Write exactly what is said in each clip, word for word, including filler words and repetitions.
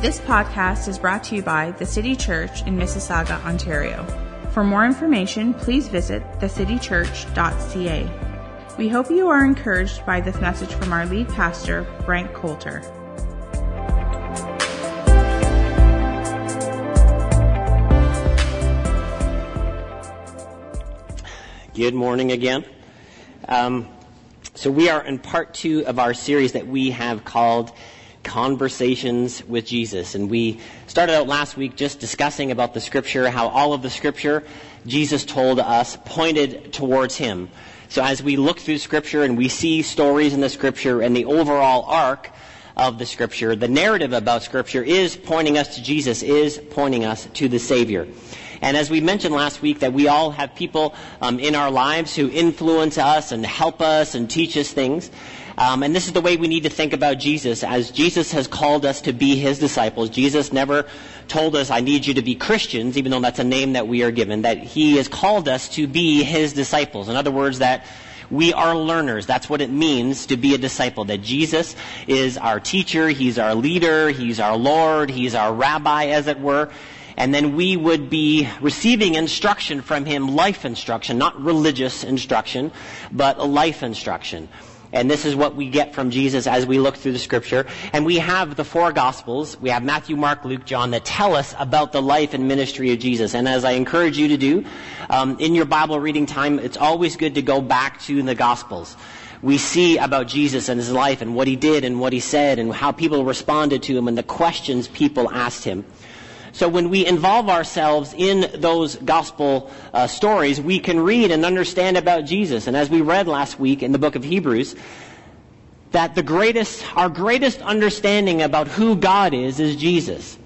This podcast is brought to you by The City Church in Mississauga, Ontario. For more information, please visit the city church dot c a. We hope you are encouraged by this message from our lead pastor, Frank Coulter. Good morning again. Um, so we are in part two of our series that we have called Conversations with Jesus. And we started out last week just discussing about the scripture, how all of the scripture Jesus told us pointed towards him. So as we look through scripture and we see stories in the scripture and the overall arc of the scripture, the narrative about scripture is pointing us to Jesus, is pointing us to the Savior. And as we mentioned last week, that we all have people um, in our lives who influence us and help us and teach us things. Um, and this is the way we need to think about Jesus, as Jesus has called us to be his disciples. Jesus never told us, I need you to be Christians, even though that's a name that we are given, that he has called us to be his disciples. In other words, that we are learners. That's what it means to be a disciple, that Jesus is our teacher, he's our leader, he's our Lord, he's our rabbi, as it were. And then we would be receiving instruction from him, life instruction, not religious instruction, but life instruction. And this is what we get from Jesus as we look through the scripture. And we have the four gospels. We have Matthew, Mark, Luke, John that tell us about the life and ministry of Jesus. And as I encourage you to do, um, in your Bible reading time, it's always good to go back to the gospels. We see about Jesus and his life and what he did and what he said and how people responded to him and the questions people asked him. So when we involve ourselves in those gospel uh, stories, we can read and understand about Jesus. And as we read last week in the book of Hebrews, that the greatest, our greatest understanding about who God is, is Jesus.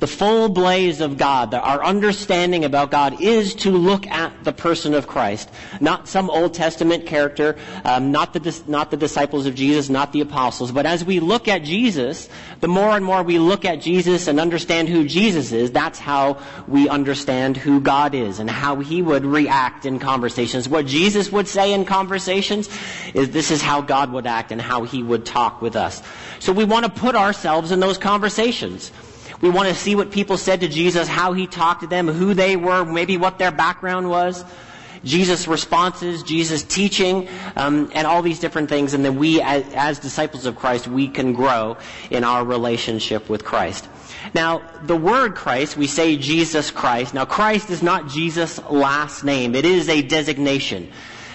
The full blaze of God, that our understanding about God is to look at the person of Christ, not some Old Testament character, um, not the not the disciples of Jesus, not the apostles. But as we look at Jesus, the more and more we look at Jesus and understand who Jesus is, that's how we understand who God is and how he would react in conversations. What Jesus would say in conversations is this is how God would act and how he would talk with us. So we want to put ourselves in those conversations. We want to see what people said to Jesus, how he talked to them, who they were, maybe what their background was, Jesus' responses, Jesus' teaching, um, and all these different things. And then we, as, as disciples of Christ, we can grow in our relationship with Christ. Now, the word Christ, we say Jesus Christ. Now, Christ is not Jesus' last name. It is a designation.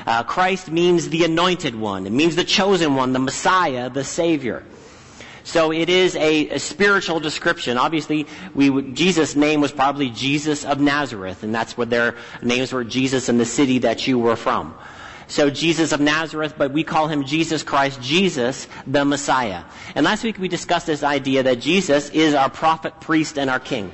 Uh, Christ means the anointed one. It means the chosen one, the Messiah, the Savior. So it is a, a spiritual description. Obviously, we would, Jesus' name was probably Jesus of Nazareth, and that's what their names were, Jesus in the city that you were from. So Jesus of Nazareth, but we call him Jesus Christ, Jesus the Messiah. And last week we discussed this idea that Jesus is our prophet, priest, and our king.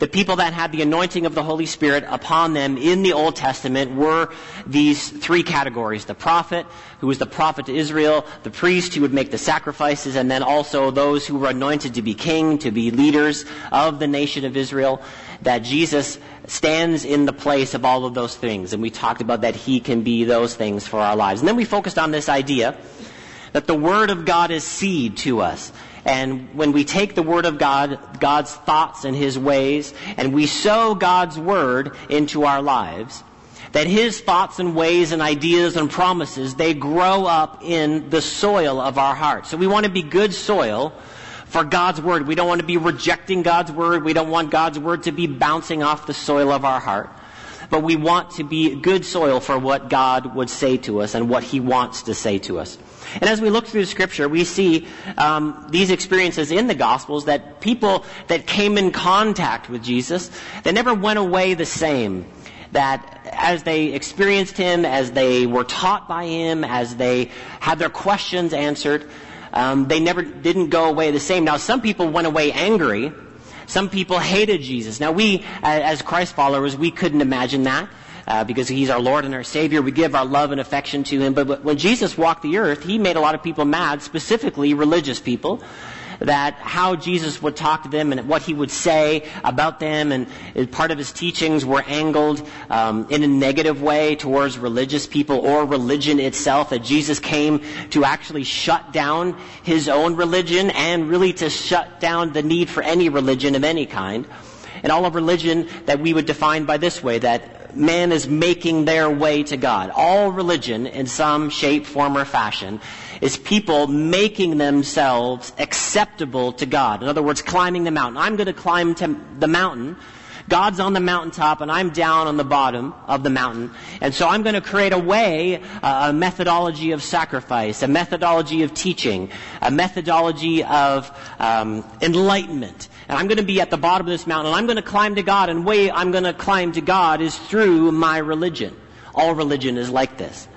The people that had the anointing of the Holy Spirit upon them in the Old Testament were these three categories. The prophet, who was the prophet to Israel, the priest who would make the sacrifices, and then also those who were anointed to be king, to be leaders of the nation of Israel, that Jesus stands in the place of all of those things. And we talked about that he can be those things for our lives. And then we focused on this idea that the Word of God is seed to us. And when we take the Word of God, God's thoughts and his ways, and we sow God's Word into our lives, that his thoughts and ways and ideas and promises, they grow up in the soil of our heart. So we want to be good soil for God's Word. We don't want to be rejecting God's Word. We don't want God's Word to be bouncing off the soil of our heart. But we want to be good soil for what God would say to us and what he wants to say to us. And as we look through Scripture, we see um, these experiences in the Gospels that people that came in contact with Jesus, they never went away the same. That as they experienced him, as they were taught by him, as they had their questions answered, um, they never didn't go away the same. Now, some people went away angry. Some people hated Jesus. Now, we, as Christ followers, we couldn't imagine that uh, because he's our Lord and our Savior. We give our love and affection to him. But when Jesus walked the earth, he made a lot of people mad, specifically religious people. that how Jesus would talk to them and what he would say about them, and part of his teachings were angled um, in a negative way towards religious people or religion itself, that Jesus came to actually shut down his own religion and really to shut down the need for any religion of any kind. And all of religion that we would define by this way, that man is making their way to God. All religion, in some shape, form, or fashion, is people making themselves acceptable to God. In other words, climbing the mountain. I'm going to climb to the mountain. God's on the mountaintop, and I'm down on the bottom of the mountain. And so I'm going to create a way, a methodology of sacrifice, a methodology of teaching, a methodology of um, enlightenment. And I'm going to be at the bottom of this mountain, and I'm going to climb to God. And the way I'm going to climb to God is through my religion. All religion is like this.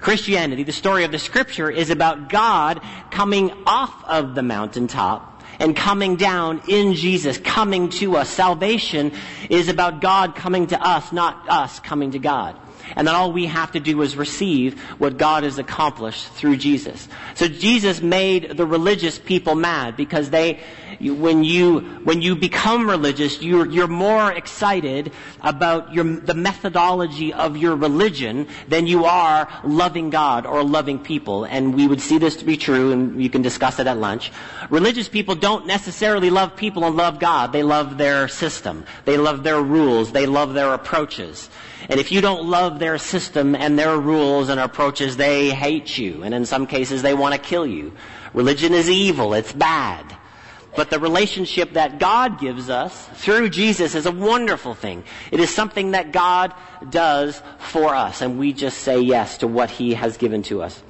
Christianity, the story of the Scripture, is about God coming off of the mountaintop and coming down in Jesus, coming to us. Salvation is about God coming to us, not us coming to God. And then all we have to do is receive what God has accomplished through Jesus. So Jesus made the religious people mad because they, when you when you become religious, you're you're more excited about your the methodology of your religion than you are loving God or loving people. And we would see this to be true, and you can discuss it at lunch. Religious people don't necessarily love people and love God. They love their system. They love their rules. They love their approaches. And if you don't love their system and their rules and approaches, they hate you. And in some cases, they want to kill you. Religion is evil. It's bad. But the relationship that God gives us through Jesus is a wonderful thing. It is something that God does for us. And we just say yes to what he has given to us.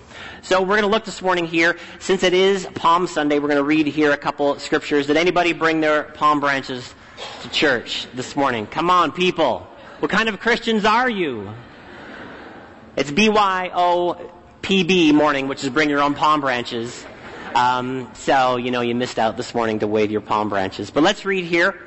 So we're going to look this morning here. Since it is Palm Sunday, we're going to read here a couple scriptures. Did anybody bring their palm branches to church this morning? Come on, people. What kind of Christians are you? It's B Y O P B morning, which is bring your own palm branches. Um, so, you know, you missed out this morning to wave your palm branches. But let's read here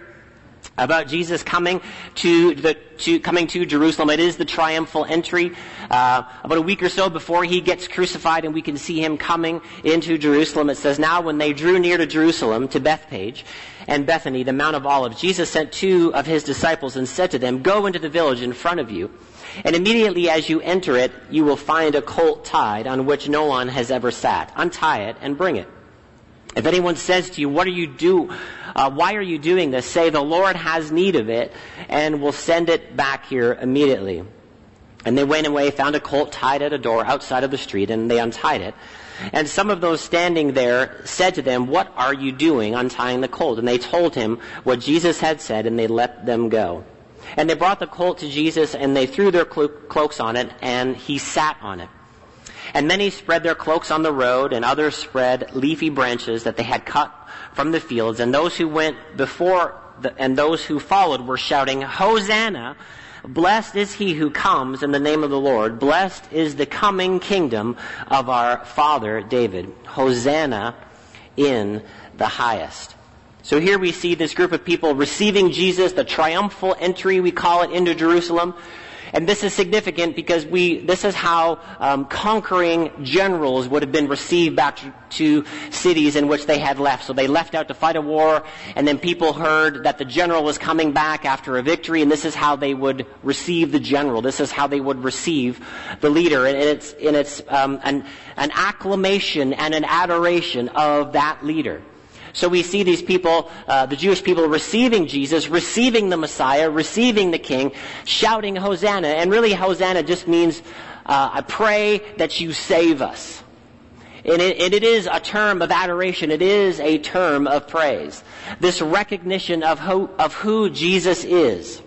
about Jesus coming to the to coming to Jerusalem. It is the triumphal entry. Uh, about a week or so before he gets crucified, and we can see him coming into Jerusalem. It says, "Now when they drew near to Jerusalem, to Bethpage and Bethany, the Mount of Olives, Jesus sent two of his disciples and said to them, 'Go into the village in front of you, and immediately as you enter it, you will find a colt tied on which no one has ever sat. Untie it and bring it. If anyone says to you, what are you do? Uh, why are you doing this? Say, the Lord has need of it, and will send it back here immediately.' And they went away, found a colt tied at a door outside of the street, and they untied it. And some of those standing there said to them, 'What are you doing untying the colt?' And they told him what Jesus had said, and they let them go. And they brought the colt to Jesus, and they threw their clo- cloaks on it, and he sat on it. And many spread their cloaks on the road, and others spread leafy branches that they had cut from the fields. And those who went before the, and those who followed were shouting, 'Hosanna! Blessed is he who comes in the name of the Lord. Blessed is the coming kingdom of our father David. Hosanna in the highest.'" So here we see this group of people receiving Jesus, the triumphal entry, we call it, into Jerusalem. And this is significant because we this is how um, conquering generals would have been received back to, to cities in which they had left. So they left out to fight a war, and then people heard that the general was coming back after a victory, and this is how they would receive the general. This is how they would receive the leader. And it's, and it's um, an, an acclamation and an adoration of that leader. So we see these people, uh, the Jewish people, receiving Jesus, receiving the Messiah, receiving the King, shouting Hosanna. And really Hosanna just means, uh, I pray that you save us. And it, and it is a term of adoration. It is a term of praise. This recognition of who, of who Jesus is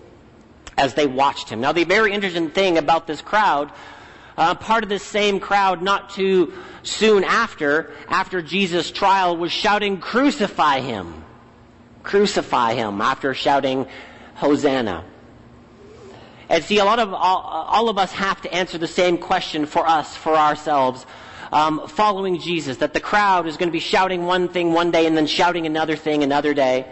as they watched him. Now the very interesting thing about this crowd, Uh, part of this same crowd not too soon after, after Jesus' trial, was shouting, "Crucify him! Crucify him!" after shouting, "Hosanna!" And see, a lot of, all, all of us have to answer the same question for us, for ourselves, um, following Jesus, that the crowd is going to be shouting one thing one day and then shouting another thing another day.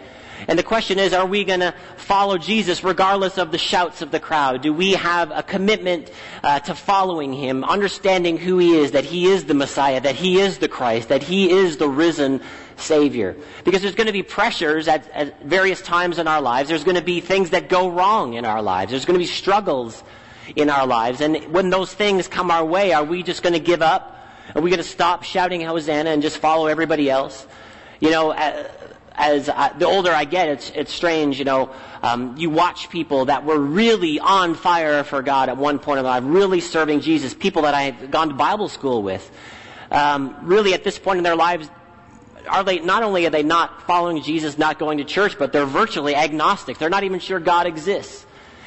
And the question is, are we going to follow Jesus regardless of the shouts of the crowd? Do we have a commitment uh, to following him, understanding who he is, that he is the Messiah, that he is the Christ, that he is the risen Savior. Because there's going to be pressures at, at various times in our lives. There's going to be things that go wrong in our lives. There's going to be struggles in our lives. And when those things come our way, are we just going to give up? Are we going to stop shouting Hosanna and just follow everybody else? You know, as I, the older I get, it's it's strange, you know, um, you watch people that were really on fire for God at one point in life, really serving Jesus, people that I had gone to Bible school with. Um, really at this point in their lives, are they not only are they not following Jesus, not going to church, but they're virtually agnostic. They're not even sure God exists.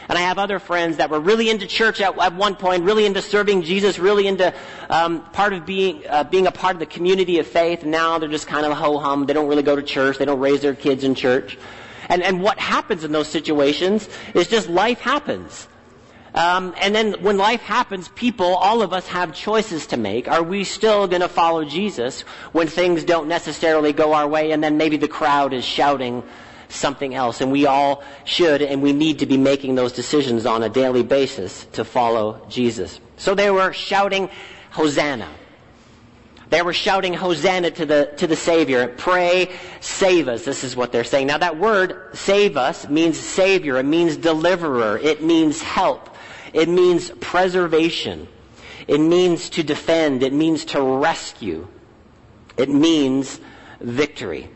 And I have other friends that were really into church at, at one point, really into serving Jesus, really into um, part of being uh, being a part of the community of faith. Now they're just kind of ho-hum. They don't really go to church. They don't raise their kids in church. And and what happens in those situations is just life happens. Um, and then when life happens, people, all of us have choices to make. Are we still going to follow Jesus when things don't necessarily go our way? And then maybe the crowd is shouting something else, and we all should and we need to be making those decisions on a daily basis to follow Jesus. So they were shouting Hosanna. They were shouting Hosanna to the to the Savior. Pray, save us. This is what they're saying. Now that word save us means Savior. It means deliverer. It means help. It means preservation. It means to defend. It means to rescue. It means victory.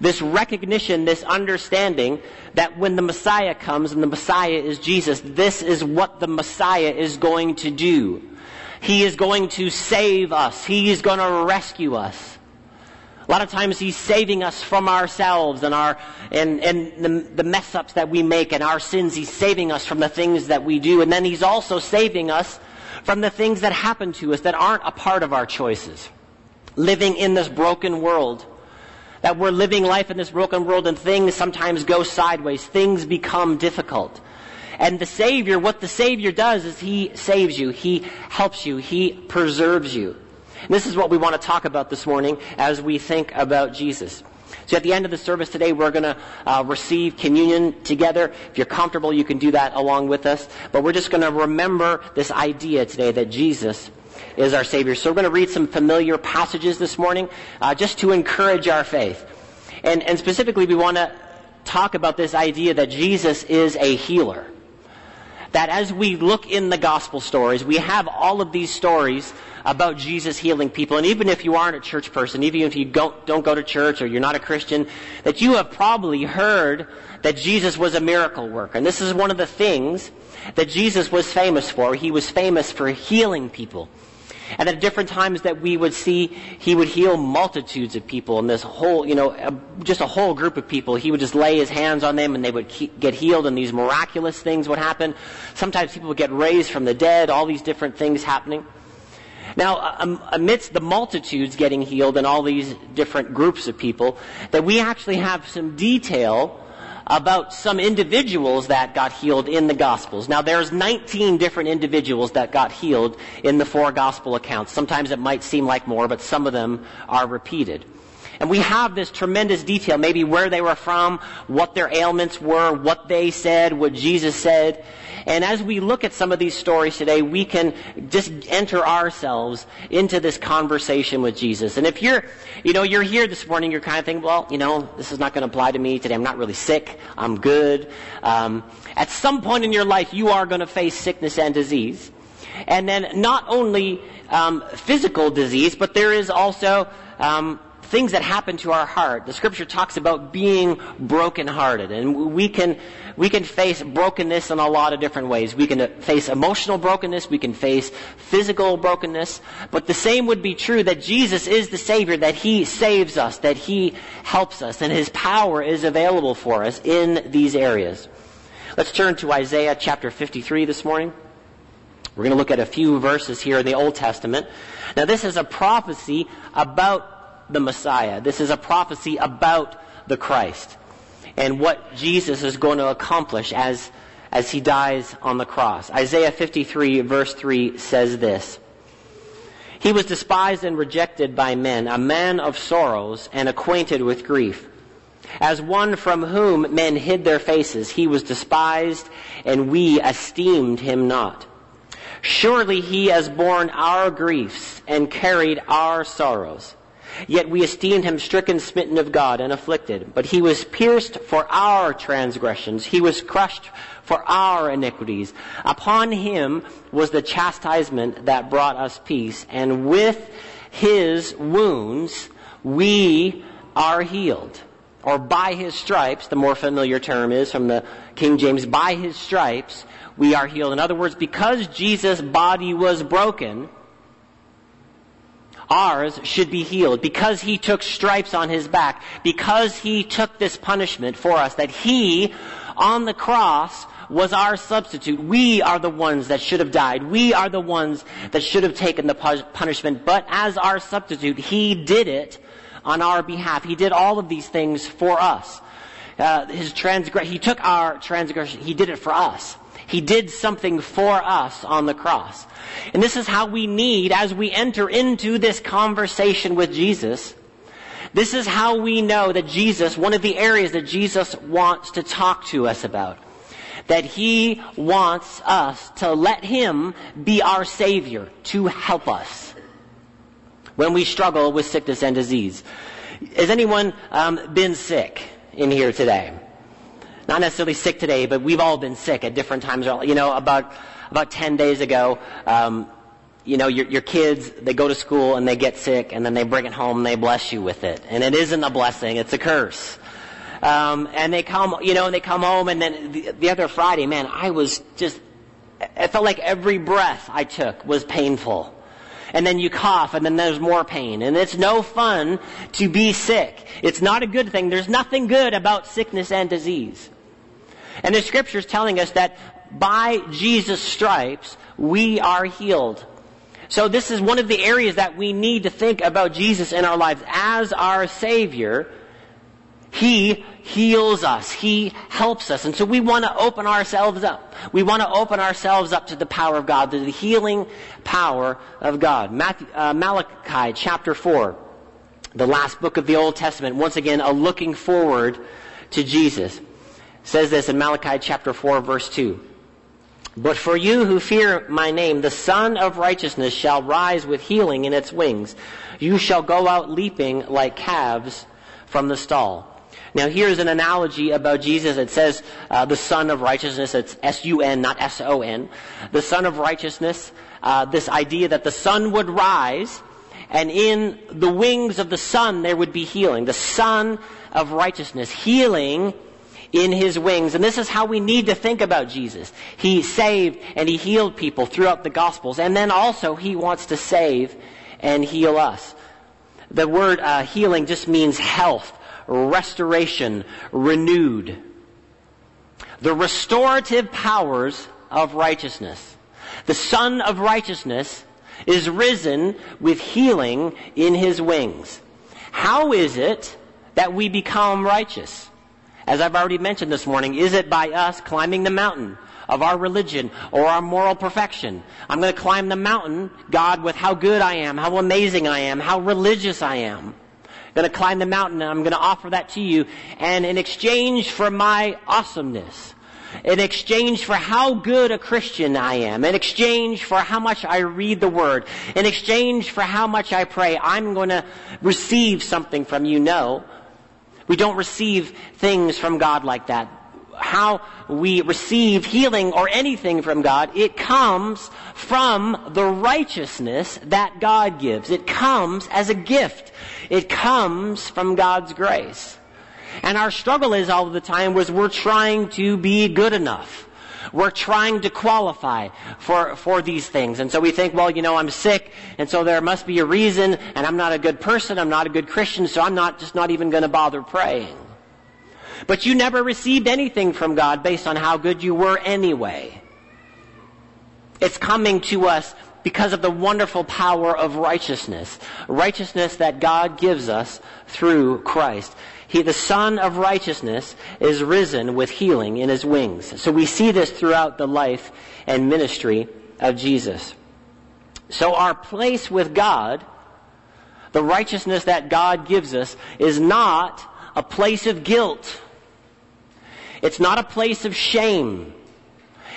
This recognition, this understanding that when the Messiah comes, and the Messiah is Jesus, this is what the Messiah is going to do. He is going to save us. He is going to rescue us. A lot of times he's saving us from ourselves and our and, and the, the mess-ups that we make and our sins. He's saving us from the things that we do. And then he's also saving us from the things that happen to us that aren't a part of our choices. Living in this broken world. That we're living life in this broken world, and things sometimes go sideways. Things become difficult. And the Savior, what the Savior does is he saves you. He helps you. He preserves you. And this is what we want to talk about this morning as we think about Jesus. So at the end of the service today, we're going to uh, receive communion together. If you're comfortable, you can do that along with us. But we're just going to remember this idea today that Jesus is our Savior. So we're going to read some familiar passages this morning uh, just to encourage our faith. And, and specifically, we want to talk about this idea that Jesus is a healer. That as we look in the gospel stories, we have all of these stories about Jesus healing people. And even if you aren't a church person, even if you don't, don't go to church or you're not a Christian, that you have probably heard that Jesus was a miracle worker. And this is one of the things that Jesus was famous for. He was famous for healing people. And at different times that we would see, he would heal multitudes of people. And this whole, you know, just a whole group of people. He would just lay his hands on them and they would get healed. And these miraculous things would happen. Sometimes people would get raised from the dead. All these different things happening. Now, amidst the multitudes getting healed and all these different groups of people, that we actually have some detail about some individuals that got healed in the Gospels. Now, there's nineteen different individuals that got healed in the four Gospel accounts. Sometimes it might seem like more, but some of them are repeated. And we have this tremendous detail, maybe where they were from, what their ailments were, what they said, what Jesus said. And as we look at some of these stories today, we can just enter ourselves into this conversation with Jesus. And if you're, you know, you're here this morning, you're kind of thinking, well, you know, this is not going to apply to me today. I'm not really sick. I'm good. Um, at some point in your life, you are going to face sickness and disease. And then not only um, physical disease, but there is also Um, things that happen to our heart. The scripture talks about being brokenhearted, and we can we can face brokenness in a lot of different ways. We can face emotional brokenness, we can face physical brokenness, but the same would be true that Jesus is the Savior, that he saves us, that he helps us, and his power is available for us in these areas. Let's turn to Isaiah chapter fifty-three this morning. We're going to look at a few verses here in the Old Testament. Now this is a prophecy about the Messiah. This is a prophecy about the Christ and what Jesus is going to accomplish as, as he dies on the cross. Isaiah fifty-three verse three says this: "He was despised and rejected by men, a man of sorrows and acquainted with grief. As one from whom men hid their faces, he was despised and we esteemed him not. Surely he has borne our griefs and carried our sorrows. Yet we esteemed him stricken, smitten of God, and afflicted. But he was pierced for our transgressions. He was crushed for our iniquities. Upon him was the chastisement that brought us peace. And with his wounds we are healed. Or by his stripes, the more familiar term is from the King James, by his stripes we are healed. In other words, because Jesus' body was broken, ours should be healed. Because he took stripes on his back, because he took this punishment for us, that he, on the cross, was our substitute. We are the ones that should have died. We are the ones that should have taken the punishment. But as our substitute, he did it on our behalf. He did all of these things for us. Uh, his transgress- He took our transgression. He did it for us. He did something for us on the cross. And this is how we need, as we enter into this conversation with Jesus, this is how we know that Jesus, one of the areas that Jesus wants to talk to us about, that he wants us to let him be our Savior, to help us when we struggle with sickness and disease. Has anyone um, been sick in here today? Not necessarily sick today, but we've all been sick at different times. You know, about about ten days ago, um, you know, your your kids, they go to school and they get sick, and then they bring it home and they bless you with it. And it isn't a blessing, it's a curse. Um, and they come, you know, and they come home, and then the, the other Friday, man, I was just, I felt like every breath I took was painful. And then you cough, and then there's more pain. And it's no fun to be sick. It's not a good thing. There's nothing good about sickness and disease. And the scripture is telling us that by Jesus' stripes, we are healed. So this is one of the areas that we need to think about Jesus in our lives. As our Savior, he heals us. He helps us. And so we want to open ourselves up. We want to open ourselves up to the power of God, to the healing power of God. Matthew, uh, Malachi chapter four, the last book of the Old Testament, once again, a looking forward to Jesus. Says this in Malachi chapter four, verse two. But for you who fear my name, the Son of Righteousness shall rise with healing in its wings. You shall go out leaping like calves from the stall. Now here's an analogy about Jesus. It says uh, the Son of Righteousness. It's S U N, not S O N. The Son of Righteousness. Uh, this idea that the sun would rise, and in the wings of the sun there would be healing. The Son of Righteousness. Healing in his wings. And this is how we need to think about Jesus. He saved and he healed people throughout the Gospels. And then also he wants to save and heal us. The word uh, healing just means health, restoration, renewed. The restorative powers of righteousness. The Son of Righteousness is risen with healing in his wings. How is it that we become righteous? As I've already mentioned this morning, is it by us climbing the mountain of our religion or our moral perfection? I'm going to climb the mountain, God, with how good I am, how amazing I am, how religious I am. I'm going to climb the mountain and I'm going to offer that to you. And in exchange for my awesomeness, in exchange for how good a Christian I am, in exchange for how much I read the Word, in exchange for how much I pray, I'm going to receive something from you. No. We don't receive things from God like that. How we receive healing or anything from God, it comes from the righteousness that God gives. It comes as a gift. It comes from God's grace. And our struggle is all the time was we're trying to be good enough. We're trying to qualify for, for these things. And so we think, well, you know, I'm sick, and so there must be a reason, and I'm not a good person, I'm not a good Christian, so I'm not just not even going to bother praying. But you never received anything from God based on how good you were anyway. It's coming to us because of the wonderful power of righteousness. Righteousness that God gives us through Christ. He, the Son of Righteousness, is risen with healing in his wings. So we see this throughout the life and ministry of Jesus. So our place with God, the righteousness that God gives us, is not a place of guilt. It's not a place of shame.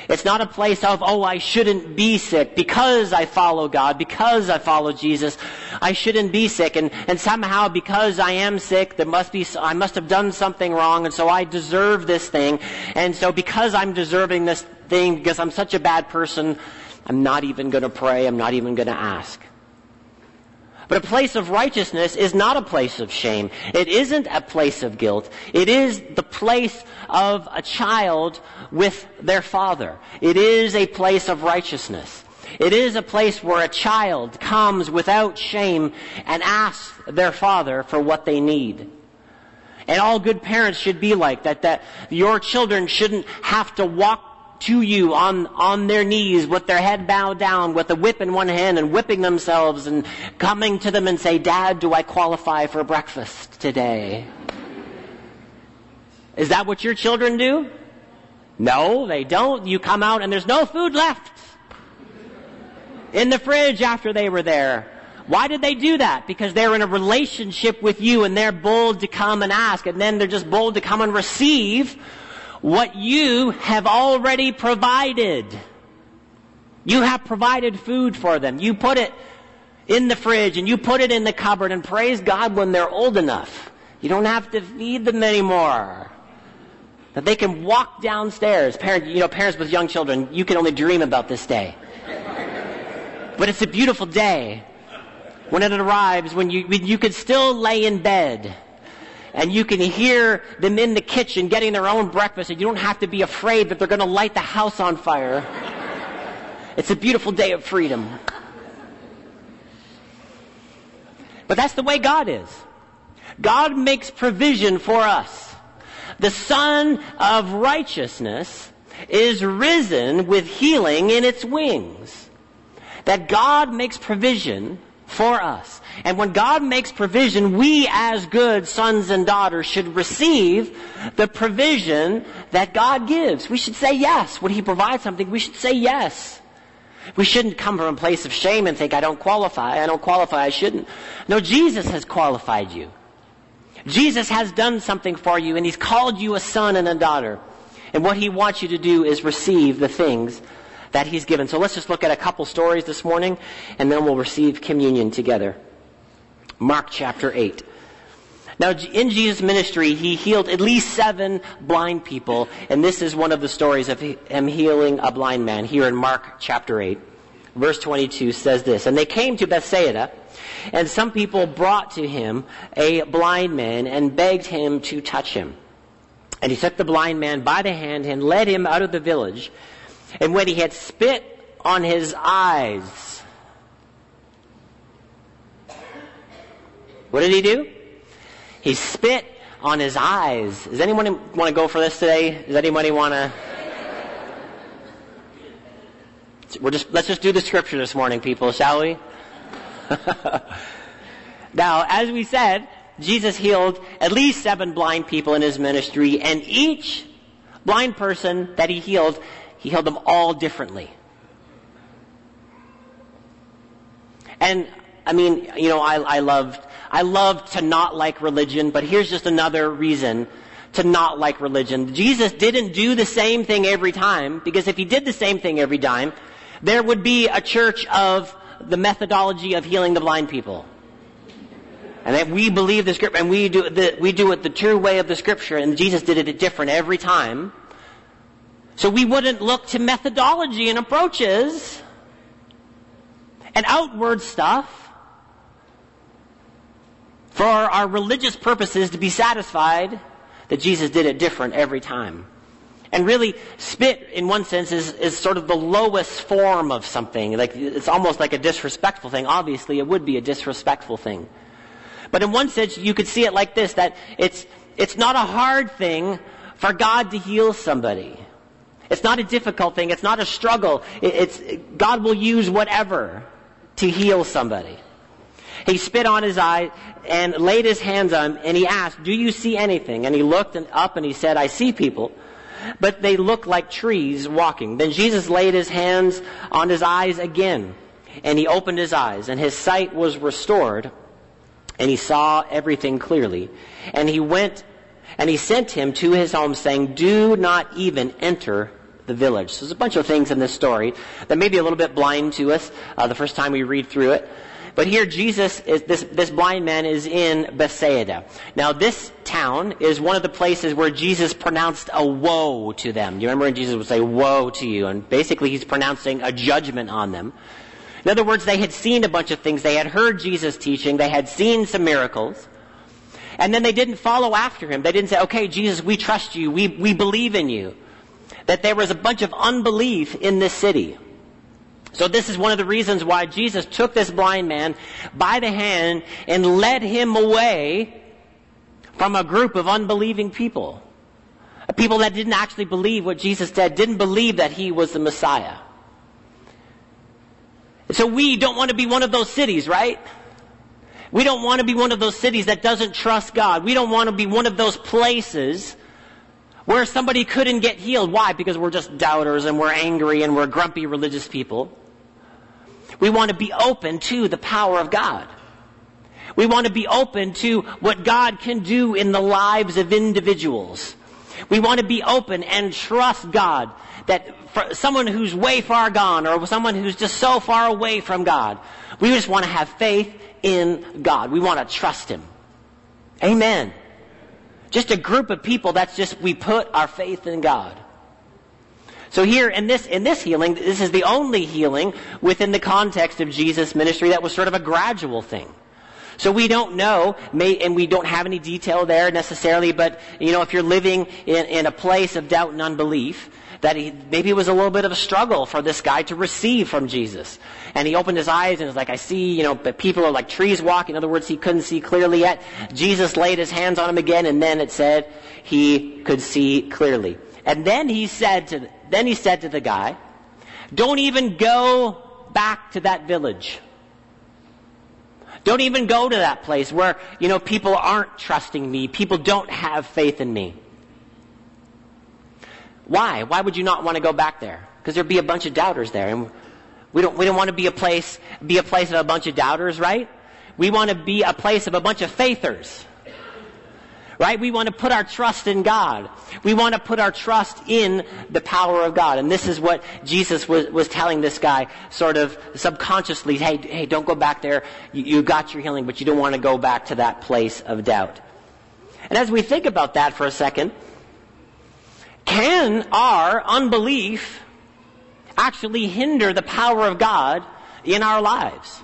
It's not a place of, oh, I shouldn't be sick because I follow God, because I follow Jesus. I shouldn't be sick. And, and somehow because I am sick, there must be, I must have done something wrong. And so I deserve this thing. And so because I'm deserving this thing, because I'm such a bad person, I'm not even going to pray. I'm not even going to ask. But a place of righteousness is not a place of shame. It isn't a place of guilt. It is the place of a child with their father. It is a place of righteousness. It is a place where a child comes without shame and asks their father for what they need. And all good parents should be like that, that your children shouldn't have to walk to you on, on their knees with their head bowed down with a whip in one hand and whipping themselves and coming to them and say, Dad, do I qualify for breakfast today? Is that what your children do? No, they don't. You come out and there's no food left in the fridge after they were there. Why did they do that? Because they're in a relationship with you and they're bold to come and ask, and then they're just bold to come and receive what you have already provided. You have provided food for them. You put it in the fridge and you put it in the cupboard, and praise God when they're old enough, you don't have to feed them anymore. That they can walk downstairs. Parents, you know, parents with young children, you can only dream about this day. But it's a beautiful day when it arrives, when you, when you could still lay in bed. And you can hear them in the kitchen getting their own breakfast, and you don't have to be afraid that they're going to light the house on fire. It's a beautiful day of freedom. But that's the way God is. God makes provision for us. The Son of Righteousness is risen with healing in its wings. That God makes provision for us. And when God makes provision, we as good sons and daughters should receive the provision that God gives. We should say yes. When He provides something, we should say yes. We shouldn't come from a place of shame and think, I don't qualify, I don't qualify, I shouldn't. No, Jesus has qualified you. Jesus has done something for you, and He's called you a son and a daughter. And what He wants you to do is receive the things that He's given. So let's just look at a couple stories this morning, and then we'll receive communion together. Mark chapter eight. Now, in Jesus' ministry, He healed at least seven blind people, and this is one of the stories of Him healing a blind man here in Mark chapter eight. Verse twenty-two says this, and they came to Bethsaida, and some people brought to Him a blind man and begged Him to touch him. And He took the blind man by the hand and led him out of the village. And when he had spit on his eyes, what did He do? He spit on his eyes. Does anyone want to go for this today? Does anybody want to? We're just, let's just do the scripture this morning, people, shall we? Now, as we said, Jesus healed at least seven blind people in His ministry, and each blind person that He healed, He healed them all differently. And, I mean, you know, I, I loved, I loved to not like religion, but here's just another reason to not like religion. Jesus didn't do the same thing every time, because if He did the same thing every time, there would be a church of the methodology of healing the blind people. And that we believe the scripture, and we do, the, we do it the true way of the scripture, and Jesus did it different every time. So we wouldn't look to methodology and approaches and outward stuff for our religious purposes to be satisfied, that Jesus did it different every time. And really, spit, in one sense, is, is sort of the lowest form of something. Like, it's almost like a disrespectful thing. Obviously, it would be a disrespectful thing. But in one sense, you could see it like this, that it's it's not a hard thing for God to heal somebody. It's not a difficult thing. It's not a struggle. It's, God will use whatever to heal somebody. He spit on his eye and laid his hands on him, and He asked, do you see anything? And he looked up and He said, I see people, but they look like trees walking. Then Jesus laid his hands on his eyes again, and he opened his eyes, and his sight was restored, and he saw everything clearly. And he went and he sent him to his home, saying, do not even enter the village. So there's a bunch of things in this story that may be a little bit blind to us uh, the first time we read through it. But here Jesus, is, this, this blind man is in Bethsaida. Now this town is one of the places where Jesus pronounced a woe to them. You remember when Jesus would say, woe to you. And basically he's pronouncing a judgment on them. In other words, they had seen a bunch of things. They had heard Jesus teaching. They had seen some miracles. And then they didn't follow after him. They didn't say, okay, Jesus, we trust you. We, we believe in you. That there was a bunch of unbelief in this city. So this is one of the reasons why Jesus took this blind man by the hand and led him away from a group of unbelieving people. People that didn't actually believe what Jesus said, didn't believe that he was the Messiah. So we don't want to be one of those cities, right? We don't want to be one of those cities that doesn't trust God. We don't want to be one of those places where somebody couldn't get healed. Why? Because we're just doubters and we're angry and we're grumpy religious people. We want to be open to the power of God. We want to be open to what God can do in the lives of individuals. We want to be open and trust God that for someone who's way far gone or someone who's just so far away from God, we just want to have faith in God. We want to trust him. Amen. Just a group of people that's just, we put our faith in God. So here in this in this healing, this is the only healing within the context of Jesus' ministry that was sort of a gradual thing. So we don't know, may, and we don't have any detail there necessarily, but you know, if you're living in, in a place of doubt and unbelief, that he, maybe it was a little bit of a struggle for this guy to receive from Jesus. And he opened his eyes and was like, I see, you know, but people are like trees walking. In other words, he couldn't see clearly yet. Jesus laid his hands on him again, and then it said he could see clearly. And then he said to, then he said to the guy, don't even go back to that village. Don't even go to that place where, you know, people aren't trusting me. People don't have faith in me. Why? Why would you not want to go back there? Because there'd be a bunch of doubters there, and we don't we don't want to be a place be a place of a bunch of doubters, right? We want to be a place of a bunch of faithers, right? We want to put our trust in God. We want to put our trust in the power of God, and this is what Jesus was was telling this guy, sort of subconsciously. Hey, hey, don't go back there. You, you got your healing, but you don't want to go back to that place of doubt. And as we think about that for a second. Can our unbelief actually hinder the power of God in our lives?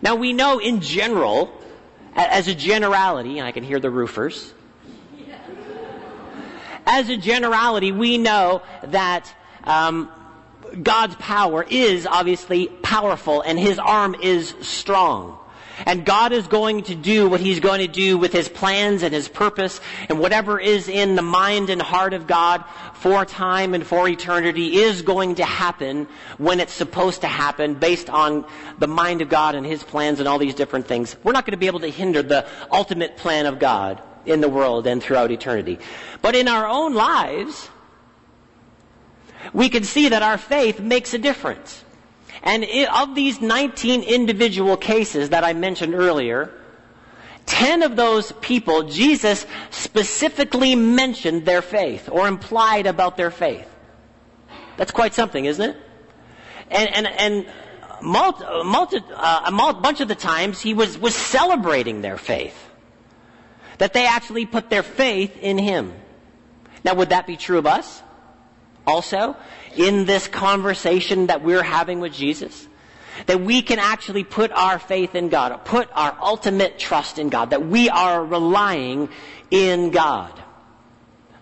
Now we know in general, as a generality, and I can hear the roofers, as a generality we know that um, God's power is obviously powerful and his arm is strong. And God is going to do what he's going to do with his plans and his purpose and whatever is in the mind and heart of God for time and for eternity is going to happen when it's supposed to happen based on the mind of God and his plans and all these different things. We're not going to be able to hinder the ultimate plan of God in the world and throughout eternity. But in our own lives, we can see that our faith makes a difference. And of these nineteen individual cases that I mentioned earlier, ten of those people, Jesus specifically mentioned their faith or implied about their faith. That's quite something, isn't it? And and and multi, multi, uh, a multi, bunch of the times he was, was celebrating their faith. That they actually put their faith in him. Now, would that be true of us? Also, in this conversation that we're having with Jesus, that we can actually put our faith in God, put our ultimate trust in God, that we are relying in God.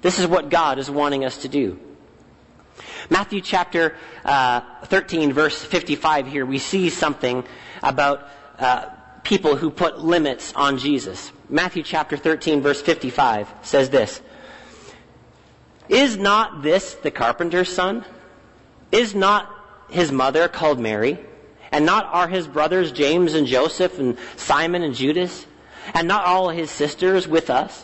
This is what God is wanting us to do. Matthew chapter uh, thirteen, verse fifty-five here, we see something about uh, people who put limits on Jesus. Matthew chapter thirteen, verse fifty-five says this. Is not this the carpenter's son? Is not his mother called Mary? And not are his brothers James and Joseph and Simon and Judas? And not all his sisters with us?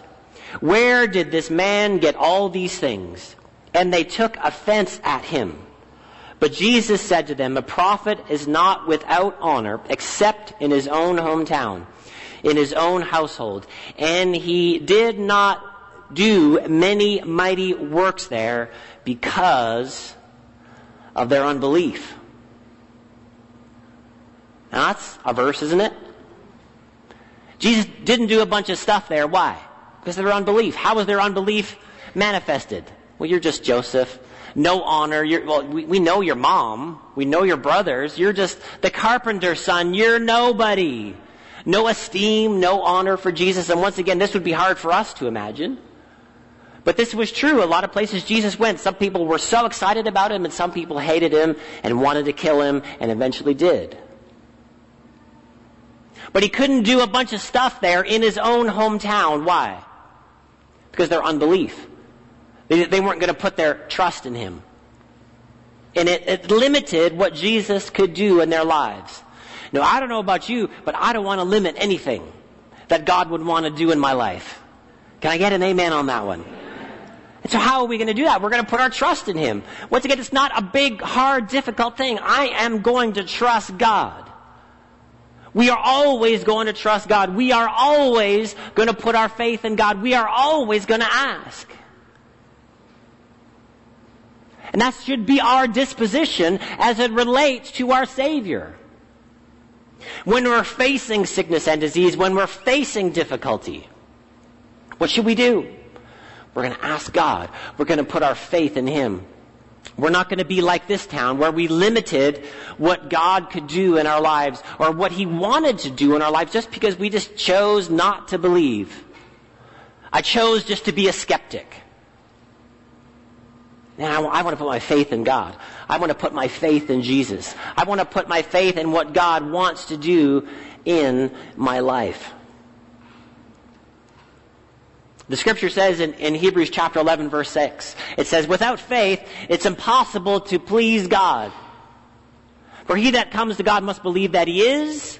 Where did this man get all these things? And they took offense at him. But Jesus said to them, a prophet is not without honor except in his own hometown, in his own household. And he did not do many mighty works there because of their unbelief. Now that's a verse, isn't it? Jesus didn't do a bunch of stuff there. Why? Because of their unbelief. How was their unbelief manifested? Well, you're just Joseph. No honor. You're, well, we, we know your mom. We know your brothers. You're just the carpenter's son. You're nobody. No esteem, no honor for Jesus. And once again, this would be hard for us to imagine. But this was true. A lot of places Jesus went, some people were so excited about him, and some people hated him and wanted to kill him and eventually did. But he couldn't do a bunch of stuff there in his own hometown. Why? Because their unbelief. They, they weren't going to put their trust in him. And it, it limited what Jesus could do in their lives. Now, I don't know about you, but I don't want to limit anything that God would want to do in my life. Can I get an amen on that one? And so how are we going to do that? We're going to put our trust in him. Once again, it's not a big, hard, difficult thing. I am going to trust God. We are always going to trust God. We are always going to put our faith in God. We are always going to ask. And that should be our disposition as it relates to our Savior. When we're facing sickness and disease, when we're facing difficulty, what should we do? We're going to ask God. We're going to put our faith in him. We're not going to be like this town where we limited what God could do in our lives or what he wanted to do in our lives just because we just chose not to believe. I chose just to be a skeptic. Now, I want to put my faith in God. I want to put my faith in Jesus. I want to put my faith in what God wants to do in my life. The scripture says in, in Hebrews chapter eleven, verse six, it says, without faith, it's impossible to please God. For he that comes to God must believe that he is,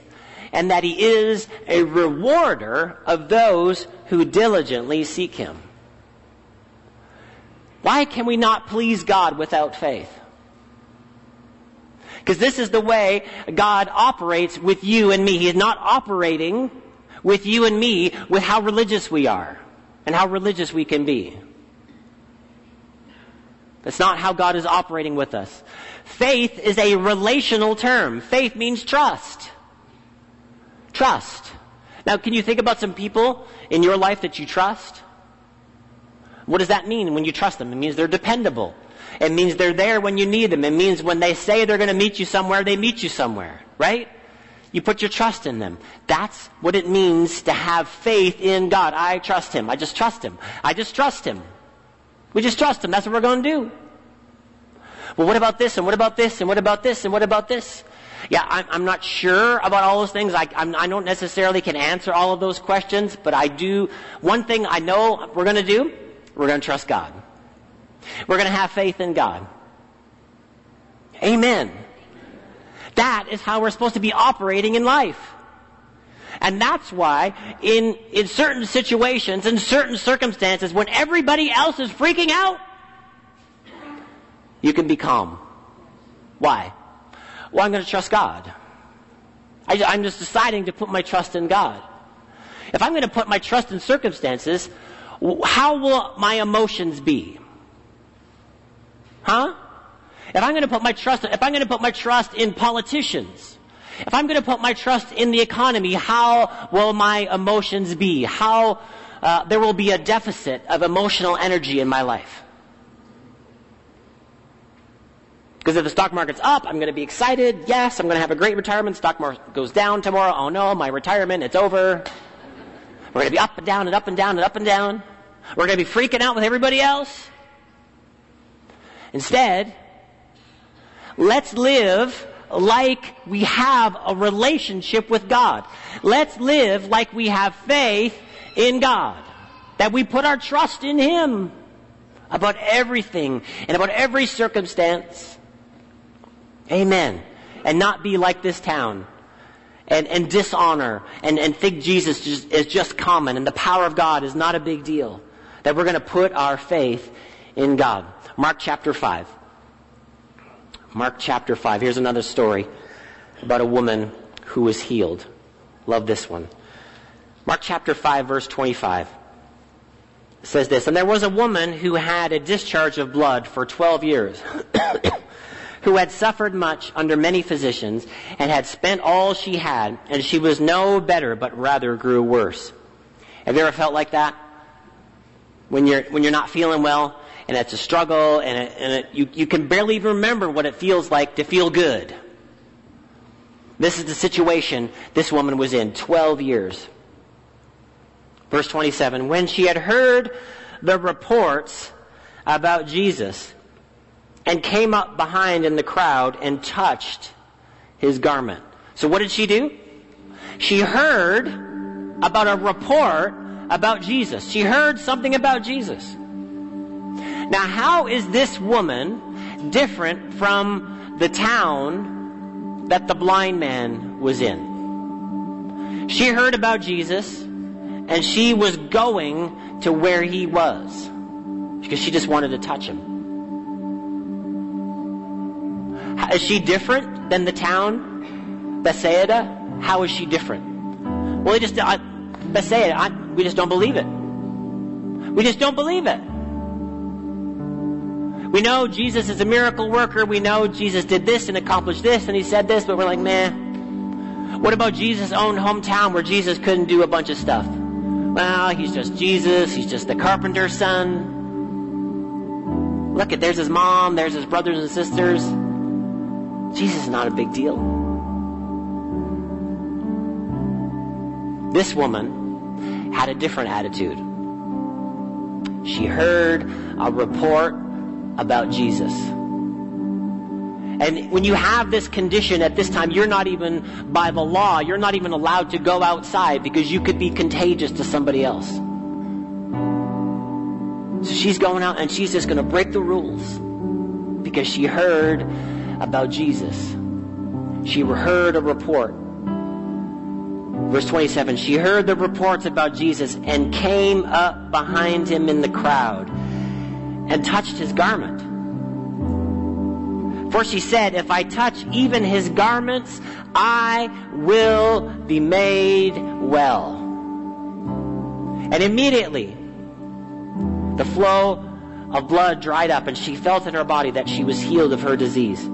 and that he is a rewarder of those who diligently seek him. Why can we not please God without faith? Because this is the way God operates with you and me. He is not operating with you and me with how religious we are. And how religious we can be. That's not how God is operating with us. Faith is a relational term. Faith means trust. Trust. Now, can you think about some people in your life that you trust? What does that mean when you trust them? It means they're dependable. It means they're there when you need them. It means when they say they're going to meet you somewhere, they meet you somewhere, right? You put your trust in them. That's what it means to have faith in God. I trust him. I just trust him. I just trust him. We just trust him. That's what we're going to do. Well, what about this? And what about this? And what about this? And what about this? Yeah, I'm, I'm not sure about all those things. I, I'm, I don't necessarily can answer all of those questions, but I do. One thing I know we're going to do, we're going to trust God. We're going to have faith in God. Amen. That is how we're supposed to be operating in life. And that's why in, in certain situations, in certain circumstances, when everybody else is freaking out, you can be calm. Why? Well, I'm going to trust God. I, I'm just deciding to put my trust in God. If I'm going to put my trust in circumstances, how will my emotions be? Huh? If I'm going to put my trust, if I'm going to put my trust in politicians, if I'm going to put my trust in the economy, how will my emotions be? How uh, there will be a deficit of emotional energy in my life. Because if the stock market's up, I'm going to be excited. Yes, I'm going to have a great retirement. Stock market goes down tomorrow. Oh no, my retirement, it's over. We're going to be up and down and up and down and up and down. We're going to be freaking out with everybody else. Instead, let's live like we have a relationship with God. Let's live like we have faith in God. That we put our trust in him about everything and about every circumstance. Amen. And not be like this town and, and dishonor and, and think Jesus is just common and the power of God is not a big deal. That we're going to put our faith in God. Mark chapter five. Mark chapter five. Here's another story about a woman who was healed. Love this one. Mark chapter five, verse twenty-five. says this, and there was a woman who had a discharge of blood for twelve years, who had suffered much under many physicians, and had spent all she had, and she was no better, but rather grew worse. Have you ever felt like that? When you're when you're not feeling well, and it's a struggle, and, it, and it, you, you can barely even remember what it feels like to feel good. This is the situation this woman was in, twelve years. Verse twenty-seven, when she had heard the reports about Jesus, and came up behind in the crowd and touched his garment. So what did she do? She heard about a report about Jesus. She heard something about Jesus. Now, how is this woman different from the town that the blind man was in? She heard about Jesus, and she was going to where he was, because she just wanted to touch him. Is she different than the town, Bethsaida? How is she different? Well, we just, I, Bethsaida, I, we just don't believe it. We just don't believe it. We know Jesus is a miracle worker. We know Jesus did this and accomplished this, and he said this, but we're like, meh. What about Jesus' own hometown where Jesus couldn't do a bunch of stuff? Well, he's just Jesus. He's just the carpenter's son. Look, at there's his mom. There's his brothers and sisters. Jesus is not a big deal. This woman had a different attitude. She heard a report about Jesus. And when you have this condition at this time, you're not even, by the law, you're not even allowed to go outside because you could be contagious to somebody else. So she's going out and she's just going to break the rules because she heard about Jesus. She heard a report. Verse twenty-seven, she heard the reports about Jesus and came up behind him in the crowd and touched his garment. For she said, if I touch even his garments, I will be made well. And immediately the flow of blood dried up, and she felt in her body that she was healed of her disease.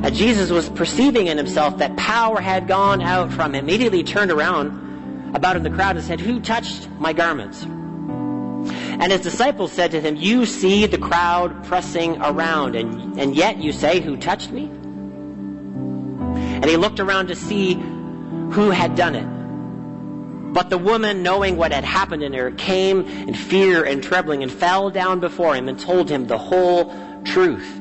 And Jesus was perceiving in himself that power had gone out from him. Immediately turned around about in the crowd and said, who touched my garments? And his disciples said to him, you see the crowd pressing around, and, and yet you say, who touched me? And he looked around to see who had done it. But the woman, knowing what had happened in her, came in fear and trembling and fell down before him and told him the whole truth.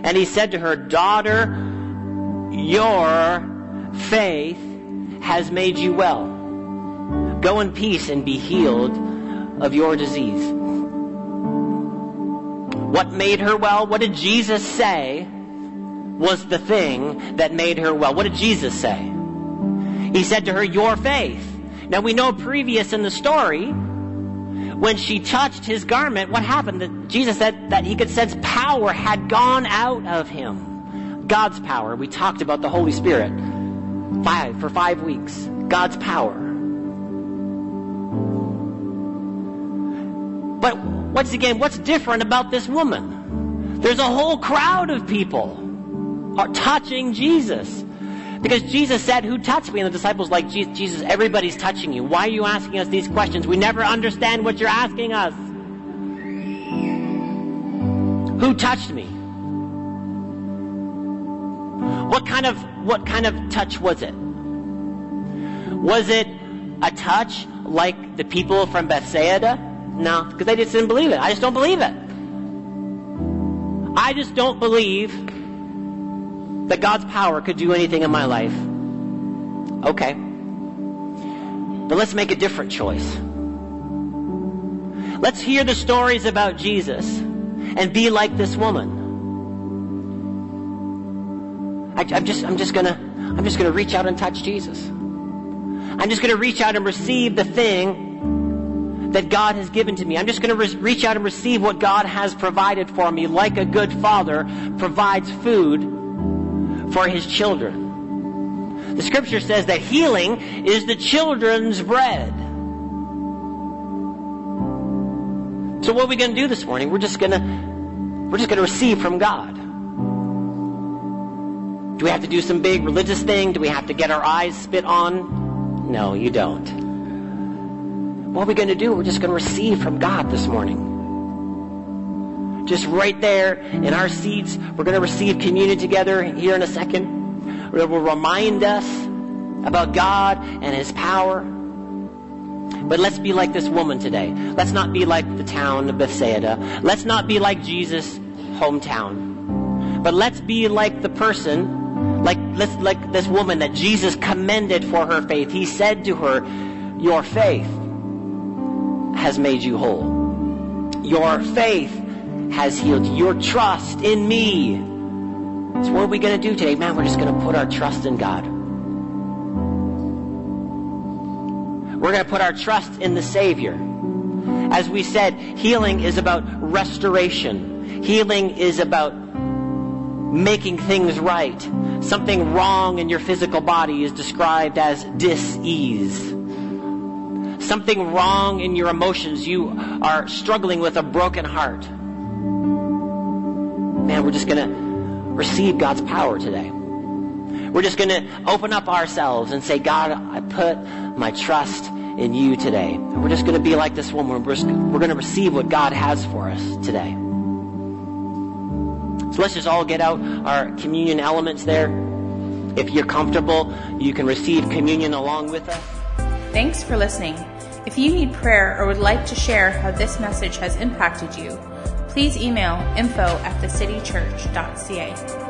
And he said to her, daughter, your faith has made you well. Go in peace and be healed of your disease. What made her well? What did Jesus say was the thing that made her well? What did Jesus say? He said to her, your faith. Now we know previous in the story, when she touched his garment, what happened? Jesus said that he could sense power had gone out of him. God's power. We talked about the Holy Spirit five, for five weeks. God's power. But once again, what's different about this woman? There's a whole crowd of people are touching Jesus. Because Jesus said, who touched me? And the disciples like, Jesus, everybody's touching you. Why are you asking us these questions? We never understand what you're asking us. Who touched me? What kind of, what kind of touch was it? Was it a touch like the people from Bethsaida? No, because they just didn't believe it. I just don't believe it. I just don't believe that God's power could do anything in my life. Okay. But let's make a different choice. Let's hear the stories about Jesus and be like this woman. I, I'm just, I'm just gonna, I'm just gonna reach out and touch Jesus. I'm just gonna reach out and receive the thing that God has given to me. I'm just gonna re- reach out and receive what God has provided for me, like a good father provides food for his children. The scripture says that healing is the children's bread. So what are we going to do this morning? We're just going to, we're just going to receive from God. Do we have to do some big religious thing? Do we have to get our eyes spit on? No, you don't. What are we going to do? We're just going to receive from God this morning. Just right there in our seats, we're going to receive communion together here in a second. It will remind us about God and His power. But let's be like this woman today. Let's not be like the town of Bethsaida. Let's not be like Jesus' hometown. But let's be like the person Like, let's, like this woman that Jesus commended for her faith. He said to her, your faith has made you whole. Your faith has healed you. Your trust in me. So what are we going to do today? Man, we're just going to put our trust in God. We're going to put our trust in the Savior. As we said, healing is about restoration. Healing is about making things right. Something wrong in your physical body is described as dis-ease. Something wrong in your emotions. You are struggling with a broken heart. Man, we're just going to receive God's power today. We're just going to open up ourselves and say, God, I put my trust in you today. And we're just going to be like this woman. We're, we're going to receive what God has for us today. So let's just all get out our communion elements there. If you're comfortable, you can receive communion along with us. Thanks for listening. If you need prayer or would like to share how this message has impacted you, please email info at the city church dot c a.